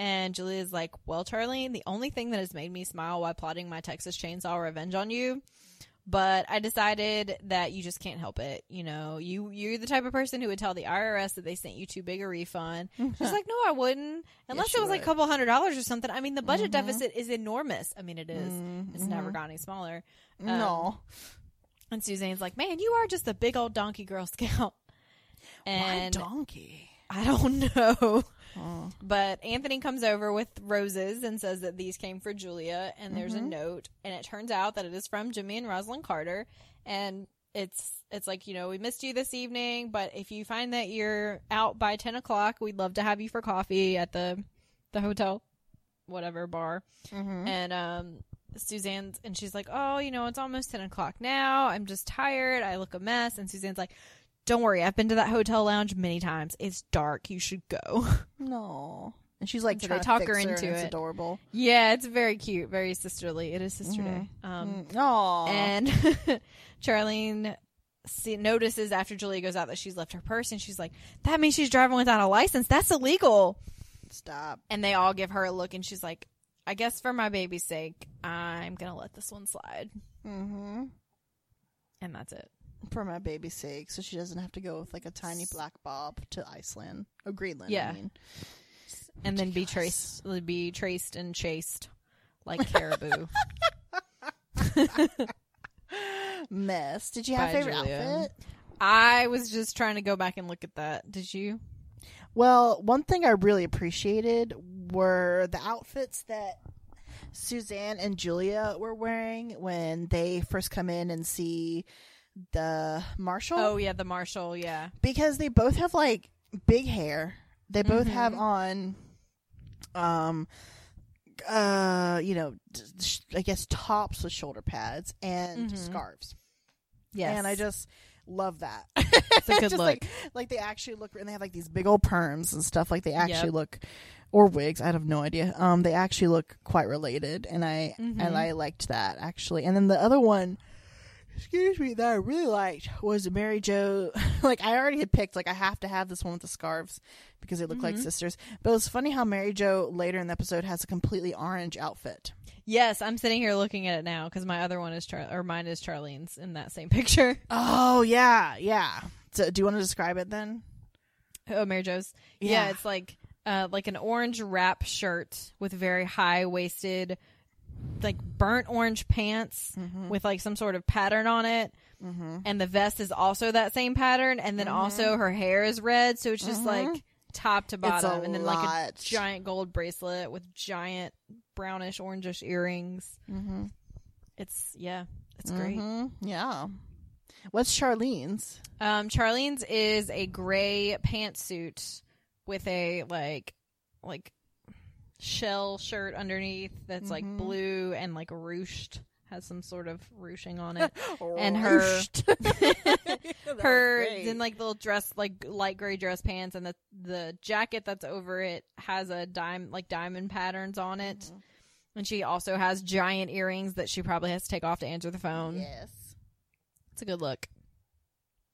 And Julia's like, well, Charlene, the only thing that has made me smile while plotting my Texas Chainsaw revenge on you, but I decided that you just can't help it. You know, you, you're the type of person who would tell the I R S that they sent you too big a refund. She's like, no, I wouldn't. Unless yes, it was would. like a couple hundred dollars or something. I mean, the budget mm-hmm. deficit is enormous. I mean, it is. Mm-hmm. It's never gotten any smaller. Um, no. And Suzanne's like, man, you are just a big old donkey Girl Scout. And why donkey? I don't know. Oh. But Anthony comes over with roses and says that these came for Julia, and there's mm-hmm. a note, and it turns out that it is from Jimmy and Rosalind Carter, and it's it's like, you know, we missed you this evening, but if you find that you're out by ten o'clock, we'd love to have you for coffee at the the hotel, whatever bar. Mm-hmm. And um, Suzanne's, and she's like, oh, you know, it's almost ten o'clock now. I'm just tired. I look a mess. And Suzanne's like, don't worry, I've been to that hotel lounge many times. It's dark. You should go. No. And she's like, so they talk her into her it. It's adorable. Yeah, it's very cute, very sisterly. It is Sister mm-hmm. Day. Um, mm-hmm. And Charlene see, notices after Julia goes out that she's left her purse, and she's like, that means she's driving without a license. That's illegal. Stop. And they all give her a look, and she's like, I guess for my baby's sake, I'm going to let this one slide. Mm-hmm. And that's it. For my baby's sake, so she doesn't have to go with like a tiny black bob to Iceland. Or Greenland, yeah. I mean. And then be traced, be traced and chased like caribou. Mess. Did you have a favorite outfit? I was just trying to go back and look at that. Did you? Well, one thing I really appreciated were the outfits that Suzanne and Julia were wearing when they first come in and see the marshal. Oh, yeah, the marshal, yeah. Because they both have, like, big hair. They both mm-hmm. have on, um, uh, you know, I guess tops with shoulder pads and mm-hmm. scarves. Yes. And I just love that. It's a good just look. Like, like they actually look, and they have, like, these big old perms and stuff. Like, they actually yep. look, or wigs, I have no idea. Um, they actually look quite related, and I mm-hmm. and I liked that, actually. And then the other one, excuse me, that I really liked was Mary Jo. Like, I already had picked, like, I have to have this one with the scarves because they look mm-hmm. like sisters. But it was funny how Mary Jo later in the episode has a completely orange outfit. Yes, I'm sitting here looking at it now because my other one is Char- or mine is Charlene's in that same picture. Oh yeah, yeah. So do you want to describe it then? Oh, Mary Jo's. Yeah, yeah, it's like uh, like an orange wrap shirt with very high waisted, like burnt orange pants mm-hmm. with like some sort of pattern on it mm-hmm. and the vest is also that same pattern, and then mm-hmm. also her hair is red, so it's just mm-hmm. like top to bottom, and then lot. Like a giant gold bracelet with giant brownish orangish earrings mm-hmm. it's yeah it's mm-hmm. great. Yeah. What's Charlene's? um Charlene's is a gray pantsuit with a like like shell shirt underneath that's mm-hmm. like blue and like ruched, has some sort of ruching on it. And her her then like little dress, like light gray dress pants, and the the jacket that's over it has a dime like diamond patterns on it mm-hmm. and she also has giant earrings that she probably has to take off to answer the phone. Yes, it's a good look,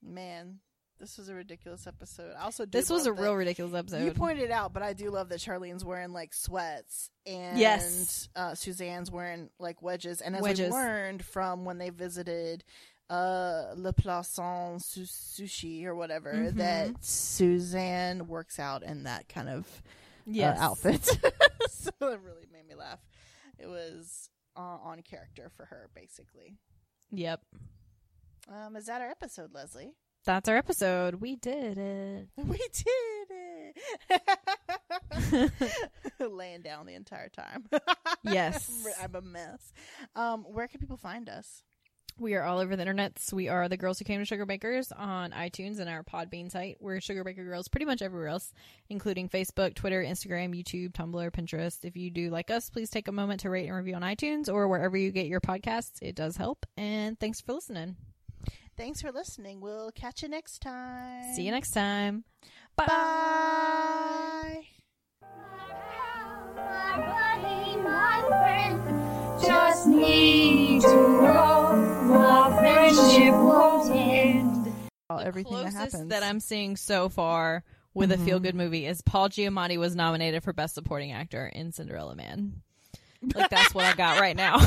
man. This was a ridiculous episode. I also do This was a that. real ridiculous episode. You pointed it out, but I do love that Charlene's wearing like sweats and yes. uh, Suzanne's wearing like wedges. And as wedges. we learned from when they visited uh, Le Poisson Sushi or whatever, mm-hmm. that Suzanne works out in that kind of yes. uh, outfit. So it really made me laugh. It was uh, on character for her, basically. Yep. Um, is that our episode, Leslie? That's our episode. We did it. We did it. Laying down the entire time. Yes. I'm a mess. Um, where can people find us? We are all over the internet. We are the Girls Who Came to Sugar Bakers on iTunes and our Podbean site. We're Sugar Baker Girls pretty much everywhere else, including Facebook, Twitter, Instagram, YouTube, Tumblr, Pinterest. If you do like us, please take a moment to rate and review on iTunes or wherever you get your podcasts. It does help. And thanks for listening. Thanks for listening. We'll catch you next time. See you next time. Bye. Bye. My buddy, my friend, just need to know my friendship won't end. Everything that happens. The closest that I'm seeing so far with mm-hmm. a feel-good movie is Paul Giamatti was nominated for Best Supporting Actor in Cinderella Man. Like, that's what I got right now.